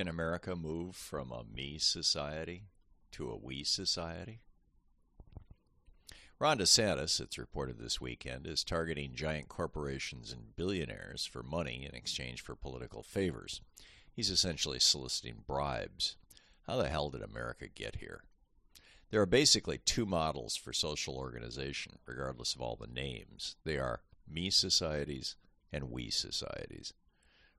Can America move from a me society to a we society? Ron DeSantis, it's reported this weekend, is targeting giant corporations and billionaires for money in exchange for political favors. He's essentially soliciting bribes. How the hell did America get here? There are basically two models for social organization, regardless of all the names. They are me societies and we societies.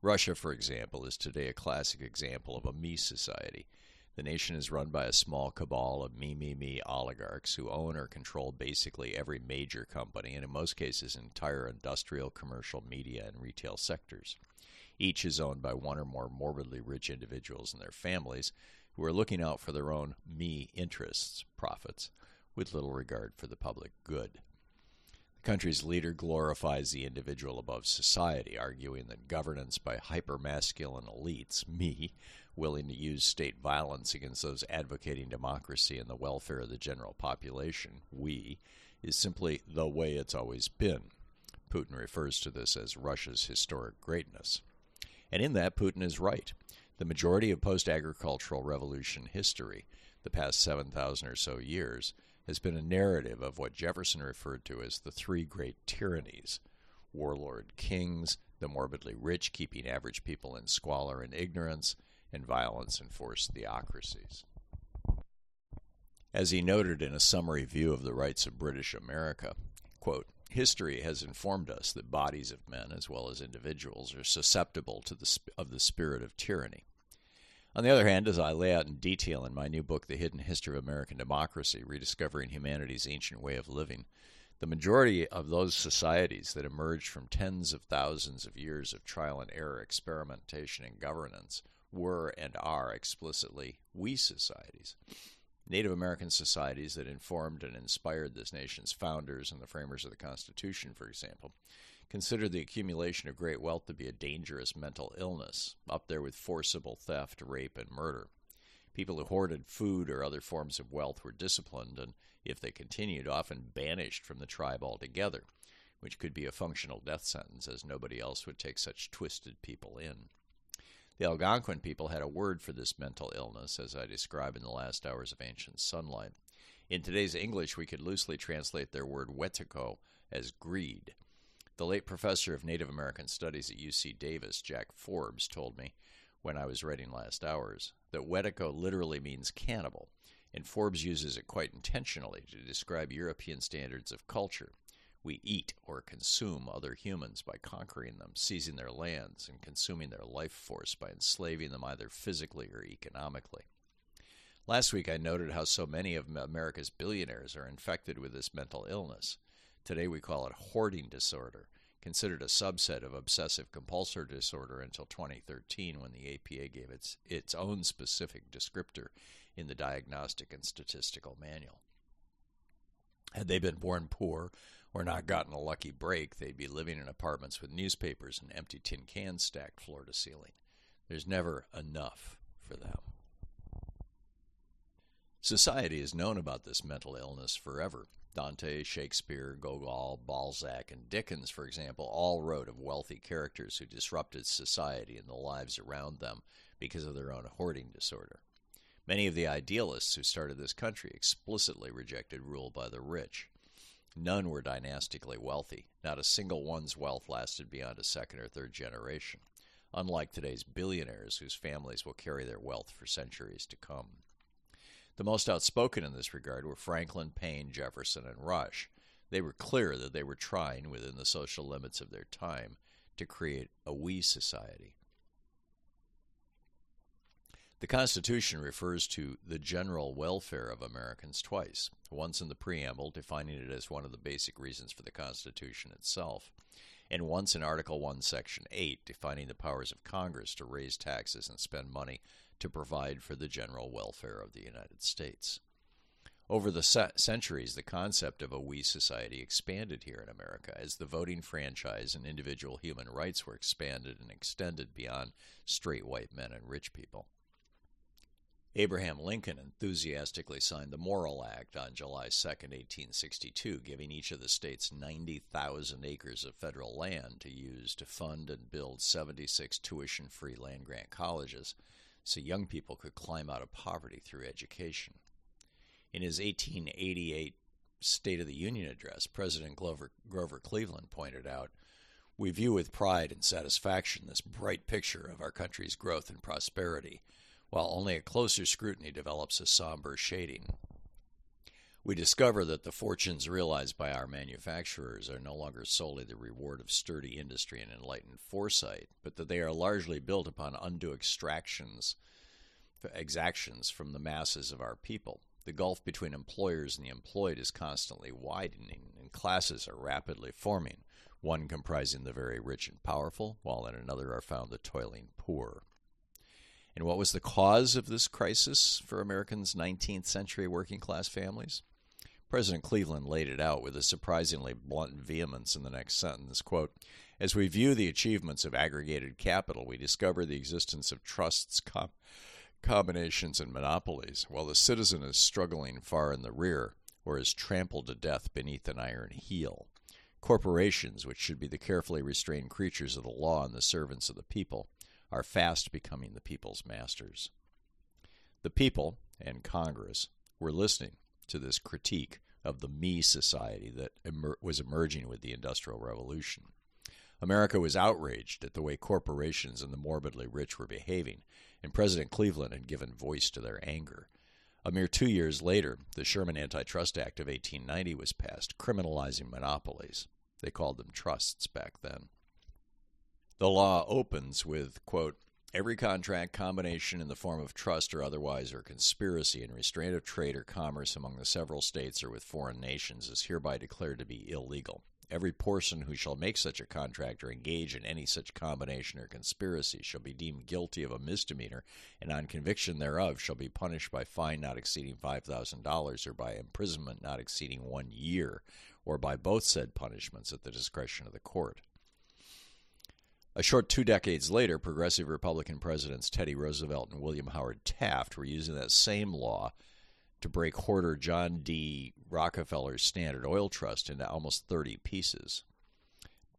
Russia, for example, is today a classic example of a me society. The nation is run by a small cabal of me oligarchs who own or control basically every major company and in most cases entire industrial, commercial, media, and retail sectors. Each is owned by one or more morbidly rich individuals and their families who are looking out for their own me interests, profits, with little regard for the public good. The country's leader glorifies the individual above society, arguing that governance by hyper-masculine elites, me, willing to use state violence against those advocating democracy and the welfare of the general population, we, is simply the way it's always been. Putin refers to this as Russia's historic greatness. And in that, Putin is right. The majority of post-agricultural revolution history, the past 7,000 or so years, has been a narrative of what Jefferson referred to as the three great tyrannies: warlord kings, the morbidly rich keeping average people in squalor and ignorance, and violence and forced theocracies. As he noted in a summary view of the rights of British America, quote, "History has informed us that bodies of men as well as individuals are susceptible to the spirit of tyranny. On the other hand, as I lay out in detail in my new book, The Hidden History of American Democracy, Rediscovering Humanity's Ancient Way of Living, the majority of those societies that emerged from tens of thousands of years of trial and error, experimentation, and governance were and are explicitly we societies. Native American societies that informed and inspired this nation's founders and the framers of the Constitution, for example, considered the accumulation of great wealth to be a dangerous mental illness, up there with forcible theft, rape, and murder. People who hoarded food or other forms of wealth were disciplined and, if they continued, often banished from the tribe altogether, which could be a functional death sentence as nobody else would take such twisted people in. The Algonquin people had a word for this mental illness, as I describe in The Last Hours of Ancient Sunlight. In today's English, we could loosely translate their word wetiko as greed. The late professor of Native American Studies at UC Davis, Jack Forbes, told me when I was writing Last Hours that wetiko literally means cannibal, and Forbes uses it quite intentionally to describe European standards of culture. We eat or consume other humans by conquering them, seizing their lands, and consuming their life force by enslaving them either physically or economically. Last week I noted how so many of America's billionaires are infected with this mental illness. Today we call it hoarding disorder, considered a subset of obsessive compulsive disorder until 2013 when the APA gave its own specific descriptor in the Diagnostic and Statistical Manual. Had they been born poor or not gotten a lucky break, they'd be living in apartments with newspapers and empty tin cans stacked floor to ceiling. There's never enough for them. Society has known about this mental illness forever. Dante, Shakespeare, Gogol, Balzac, and Dickens, for example, all wrote of wealthy characters who disrupted society and the lives around them because of their own hoarding disorder. Many of the idealists who started this country explicitly rejected rule by the rich. None were dynastically wealthy. Not a single one's wealth lasted beyond a second or third generation, unlike today's billionaires whose families will carry their wealth for centuries to come. The most outspoken in this regard were Franklin, Paine, Jefferson, and Rush. They were clear that they were trying, within the social limits of their time, to create a we society. The Constitution refers to the general welfare of Americans twice, once in the preamble, defining it as one of the basic reasons for the Constitution itself, and once in Article 1, Section 8, defining the powers of Congress to raise taxes and spend money to provide for the general welfare of the United States. Over the centuries, the concept of a we society expanded here in America as the voting franchise and individual human rights were expanded and extended beyond straight white men and rich people. Abraham Lincoln enthusiastically signed the Morrill Act on July 2, 1862, giving each of the states 90,000 acres of federal land to use to fund and build 76 tuition-free land-grant colleges, so young people could climb out of poverty through education. In his 1888 State of the Union address, President Grover Cleveland pointed out, "We view with pride and satisfaction this bright picture of our country's growth and prosperity, while only a closer scrutiny develops a somber shading. We discover that the fortunes realized by our manufacturers are no longer solely the reward of sturdy industry and enlightened foresight, but that they are largely built upon undue exactions from the masses of our people. The gulf between employers and the employed is constantly widening, and classes are rapidly forming, one comprising the very rich and powerful, while in another are found the toiling poor." And what was the cause of this crisis for Americans' 19th century working class families? President Cleveland laid it out with a surprisingly blunt vehemence in the next sentence, quote, "As we view the achievements of aggregated capital, we discover the existence of trusts, combinations, and monopolies, while the citizen is struggling far in the rear or is trampled to death beneath an iron heel. Corporations, which should be the carefully restrained creatures of the law and the servants of the people, are fast becoming the people's masters." The people and Congress were listening to this critique of the me society that was emerging with the Industrial Revolution. America was outraged at the way corporations and the morbidly rich were behaving, and President Cleveland had given voice to their anger. A mere 2 years later, the Sherman Antitrust Act of 1890 was passed, criminalizing monopolies. They called them trusts back then. The law opens with, quote, "Every contract, combination in the form of trust or otherwise, or conspiracy in restraint of trade or commerce among the several states or with foreign nations is hereby declared to be illegal. Every person who shall make such a contract or engage in any such combination or conspiracy shall be deemed guilty of a misdemeanor, and on conviction thereof shall be punished by fine not exceeding $5,000 or by imprisonment not exceeding 1 year, or by both said punishments at the discretion of the court." A short 2 decades later, progressive Republican presidents Teddy Roosevelt and William Howard Taft were using that same law to break hoarder John D. Rockefeller's Standard Oil Trust into almost 30 pieces.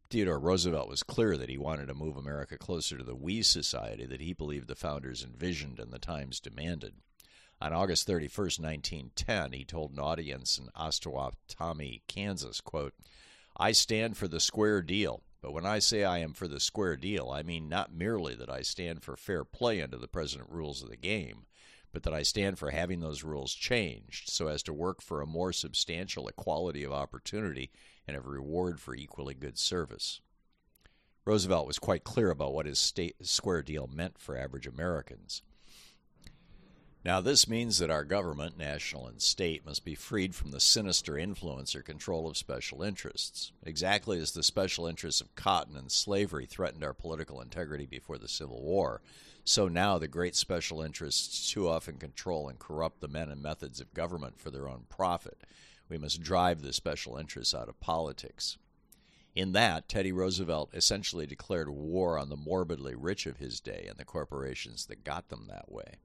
Theodore Roosevelt was clear that he wanted to move America closer to the we society that he believed the founders envisioned and the times demanded. On August 31, 1910, he told an audience in Osawatomie, Kansas, quote, "I stand for the square deal. But when I say I am for the square deal, I mean not merely that I stand for fair play under the present rules of the game, but that I stand for having those rules changed so as to work for a more substantial equality of opportunity and of reward for equally good service." Roosevelt was quite clear about what his square deal meant for average Americans. Now, this means that our government, national and state, must be freed from the sinister influence or control of special interests, exactly as the special interests of cotton and slavery threatened our political integrity before the Civil War. So now the great special interests too often control and corrupt the men and methods of government for their own profit. We must drive the special interests out of politics. In that, Teddy Roosevelt essentially declared war on the morbidly rich of his day and the corporations that got them that way.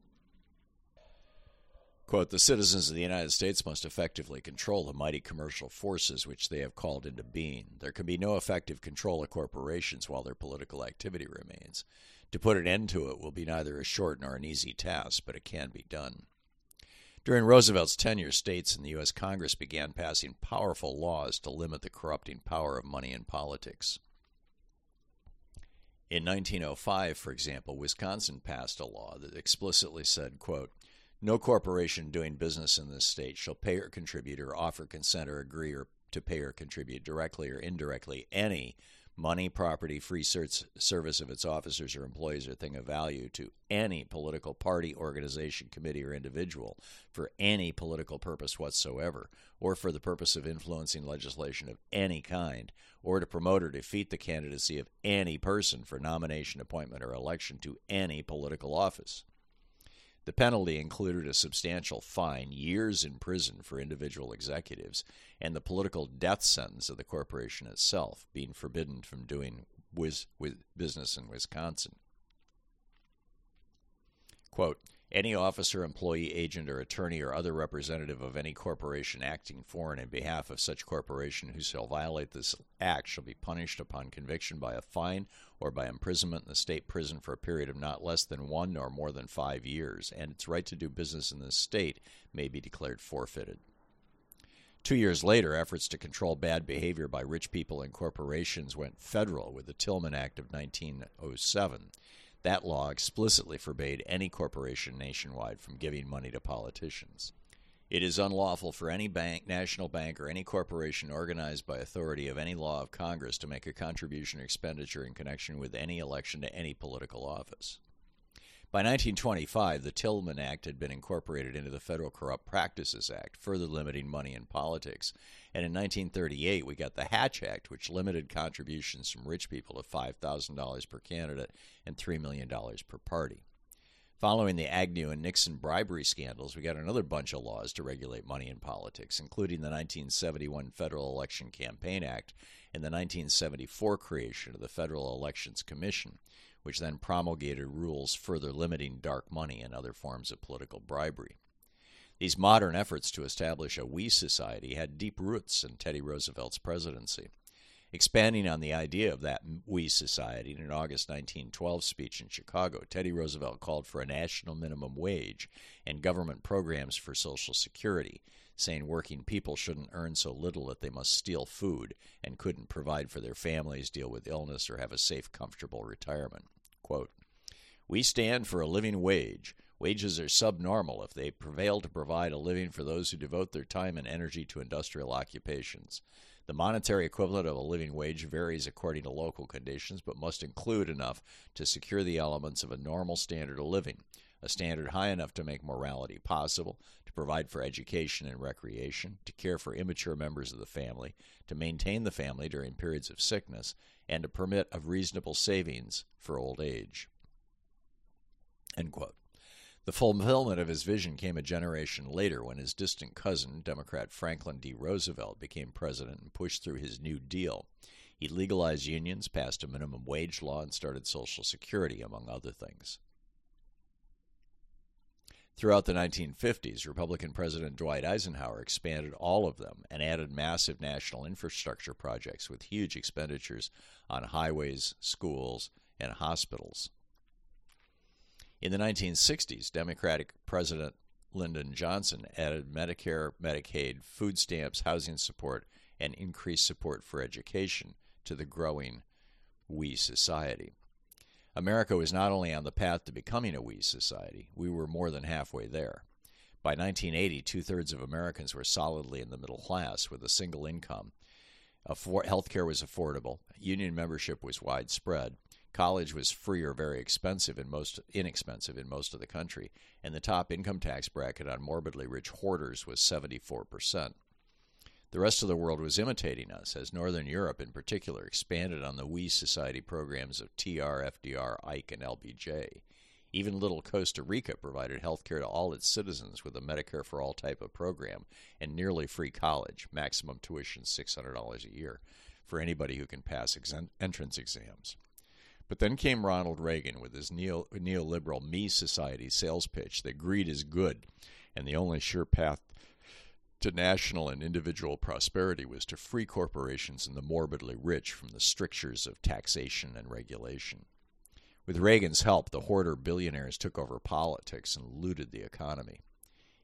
Quote, "The citizens of the United States must effectively control the mighty commercial forces which they have called into being. There can be no effective control of corporations while their political activity remains. To put an end to it will be neither a short nor an easy task, but it can be done." During Roosevelt's tenure, states and the U.S. Congress began passing powerful laws to limit the corrupting power of money in politics. In 1905, for example, Wisconsin passed a law that explicitly said, quote, "No corporation doing business in this state shall pay or contribute or offer consent or agree or to pay or contribute directly or indirectly any money, property, free service of its officers or employees or thing of value to any political party, organization, committee, or individual for any political purpose whatsoever, or for the purpose of influencing legislation of any kind, or to promote or defeat the candidacy of any person for nomination, appointment, or election to any political office." The penalty included a substantial fine, years in prison for individual executives, and the political death sentence of the corporation itself, being forbidden from doing business in Wisconsin. Quote, Any officer, employee, agent, or attorney, or other representative of any corporation acting for and in behalf of such corporation who shall violate this act shall be punished upon conviction by a fine or by imprisonment in the state prison for a period of not less than 1 or more than 5 years, and its right to do business in this state may be declared forfeited. 2 years later, efforts to control bad behavior by rich people and corporations went federal with the Tillman Act of 1907. That law explicitly forbade any corporation nationwide from giving money to politicians. It is unlawful for any bank, national bank, or any corporation organized by authority of any law of Congress to make a contribution or expenditure in connection with any election to any political office. By 1925, the Tillman Act had been incorporated into the Federal Corrupt Practices Act, further limiting money in politics. And in 1938, we got the Hatch Act, which limited contributions from rich people to $5,000 per candidate and $3 million per party. Following the Agnew and Nixon bribery scandals, we got another bunch of laws to regulate money in politics, including the 1971 Federal Election Campaign Act and the 1974 creation of the Federal Elections Commission, which then promulgated rules further limiting dark money and other forms of political bribery. These modern efforts to establish a we society had deep roots in Teddy Roosevelt's presidency. Expanding on the idea of that we society, in an August 1912 speech in Chicago, Teddy Roosevelt called for a national minimum wage and government programs for Social Security, saying working people shouldn't earn so little that they must steal food and couldn't provide for their families, deal with illness, or have a safe, comfortable retirement. Quote, "We stand for a living wage. Wages are subnormal if they prevail to provide a living for those who devote their time and energy to industrial occupations. The monetary equivalent of a living wage varies according to local conditions, but must include enough to secure the elements of a normal standard of living, a standard high enough to make morality possible, to provide for education and recreation, to care for immature members of the family, to maintain the family during periods of sickness, and to permit of reasonable savings for old age." End quote. The fulfillment of his vision came a generation later when his distant cousin, Democrat Franklin D. Roosevelt, became president and pushed through his New Deal. He legalized unions, passed a minimum wage law, and started Social Security, among other things. Throughout the 1950s, Republican President Dwight Eisenhower expanded all of them and added massive national infrastructure projects with huge expenditures on highways, schools, and hospitals. In the 1960s, Democratic President Lyndon Johnson added Medicare, Medicaid, food stamps, housing support, and increased support for education to the growing we society. America was not only on the path to becoming a we society, we were more than halfway there. By 1980, two-thirds of Americans were solidly in the middle class with a single income. Healthcare was affordable. Union membership was widespread. College was free or very expensive and most inexpensive in most of the country, and the top income tax bracket on morbidly rich hoarders was 74%. The rest of the world was imitating us, as Northern Europe in particular expanded on the We Society programs of TR, FDR, Ike, and LBJ. Even little Costa Rica provided health care to all its citizens with a Medicare for All type of program and nearly free college, maximum tuition $600 a year, for anybody who can pass entrance exams. But then came Ronald Reagan with his neoliberal me society sales pitch that greed is good and the only sure path to national and individual prosperity was to free corporations and the morbidly rich from the strictures of taxation and regulation. With Reagan's help, the hoarder billionaires took over politics and looted the economy.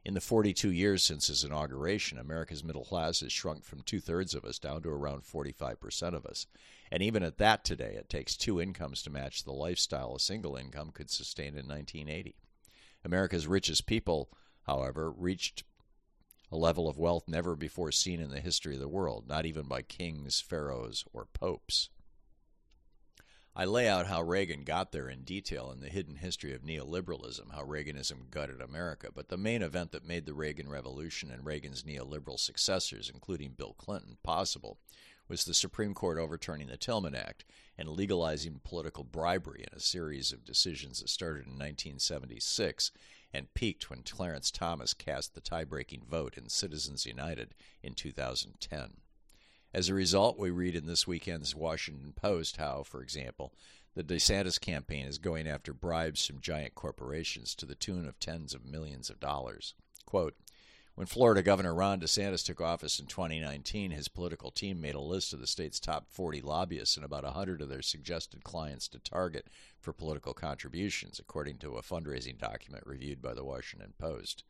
In the 42 years since his inauguration, America's middle class has shrunk from two-thirds of us down to around 45% of us. And even at that today, it takes two incomes to match the lifestyle a single income could sustain in 1980. America's richest people, however, reached a level of wealth never before seen in the history of the world, not even by kings, pharaohs, or popes. I lay out how Reagan got there in detail in The Hidden History of Neoliberalism, how Reaganism gutted America, but the main event that made the Reagan Revolution and Reagan's neoliberal successors, including Bill Clinton, possible was the Supreme Court overturning the Tillman Act and legalizing political bribery in a series of decisions that started in 1976 and peaked when Clarence Thomas cast the tie-breaking vote in Citizens United in 2010. As a result, we read in this weekend's Washington Post how, for example, The DeSantis campaign is going after bribes from giant corporations to the tune of tens of millions of dollars. Quote, when Florida Governor Ron DeSantis took office in 2019, his political team made a list of the state's top 40 lobbyists and about 100 of their suggested clients to target for political contributions, according to a fundraising document reviewed by the Washington Post.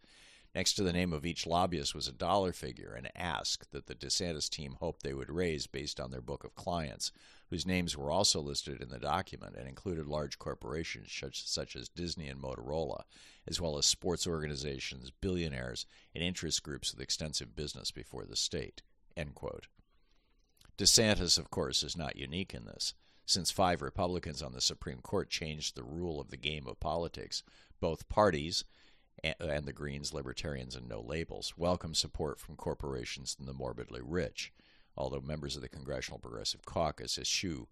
Next to the name of each lobbyist was a dollar figure, an ask that the DeSantis team hoped they would raise based on their book of clients, whose names were also listed in the document and included large corporations such as Disney and Motorola, as well as sports organizations, billionaires, and interest groups with extensive business before the state. End quote. DeSantis, of course, is not unique in this. Since 5 Republicans on the Supreme Court changed the rule of the game of politics, both parties— and the Greens, Libertarians, and No Labels, welcome support from corporations and the morbidly rich, although members of the Congressional Progressive Caucus eschew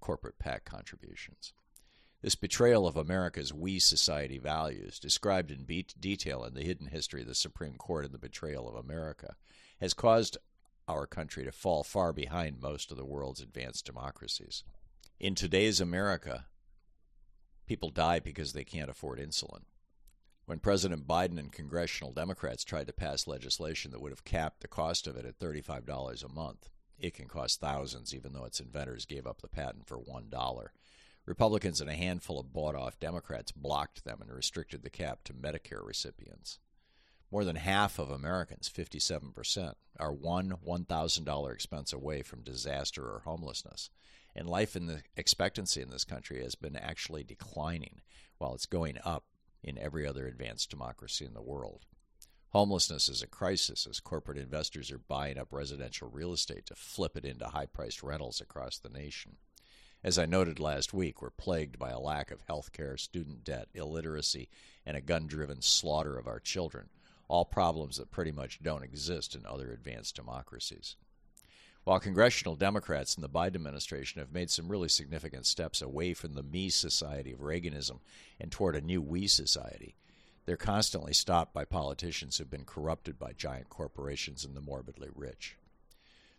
corporate PAC contributions. This betrayal of America's we society values, described in detail in The Hidden History of the Supreme Court and the Betrayal of America, has caused our country to fall far behind most of the world's advanced democracies. In today's America, people die because they can't afford insulin. When President Biden and congressional Democrats tried to pass legislation that would have capped the cost of it at $35 a month, it can cost thousands even though its inventors gave up the patent for $1. Republicans and a handful of bought-off Democrats blocked them and restricted the cap to Medicare recipients. More than half of Americans, 57%, are one $1,000 expense away from disaster or homelessness. And life expectancy in this country has been actually declining while it's going up in every other advanced democracy in the world. Homelessness is a crisis as corporate investors are buying up residential real estate to flip it into high-priced rentals across the nation. As I noted last week, we're plagued by a lack of health care, student debt, illiteracy, and a gun-driven slaughter of our children, all problems that pretty much don't exist in other advanced democracies. While congressional Democrats and the Biden administration have made some really significant steps away from the me society of Reaganism and toward a new we society, they're constantly stopped by politicians who've been corrupted by giant corporations and the morbidly rich.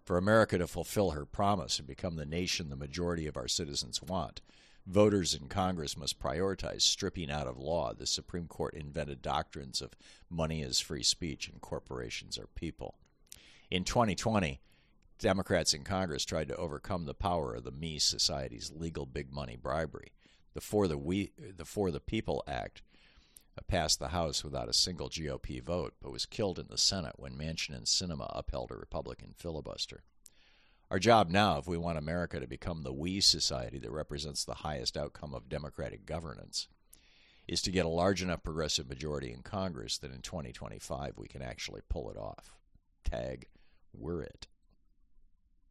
For America to fulfill her promise and become the nation the majority of our citizens want, voters in Congress must prioritize stripping out of law the Supreme Court invented doctrines of money is free speech and corporations are people. In 2020, Democrats in Congress tried to overcome the power of the me society's legal big money bribery. The For the People Act passed the House without a single GOP vote, but was killed in the Senate when Manchin and Sinema upheld a Republican filibuster. Our job now, if we want America to become the we society that represents the highest outcome of democratic governance, is to get a large enough progressive majority in Congress that in 2025 we can actually pull it off. Tag, we're it.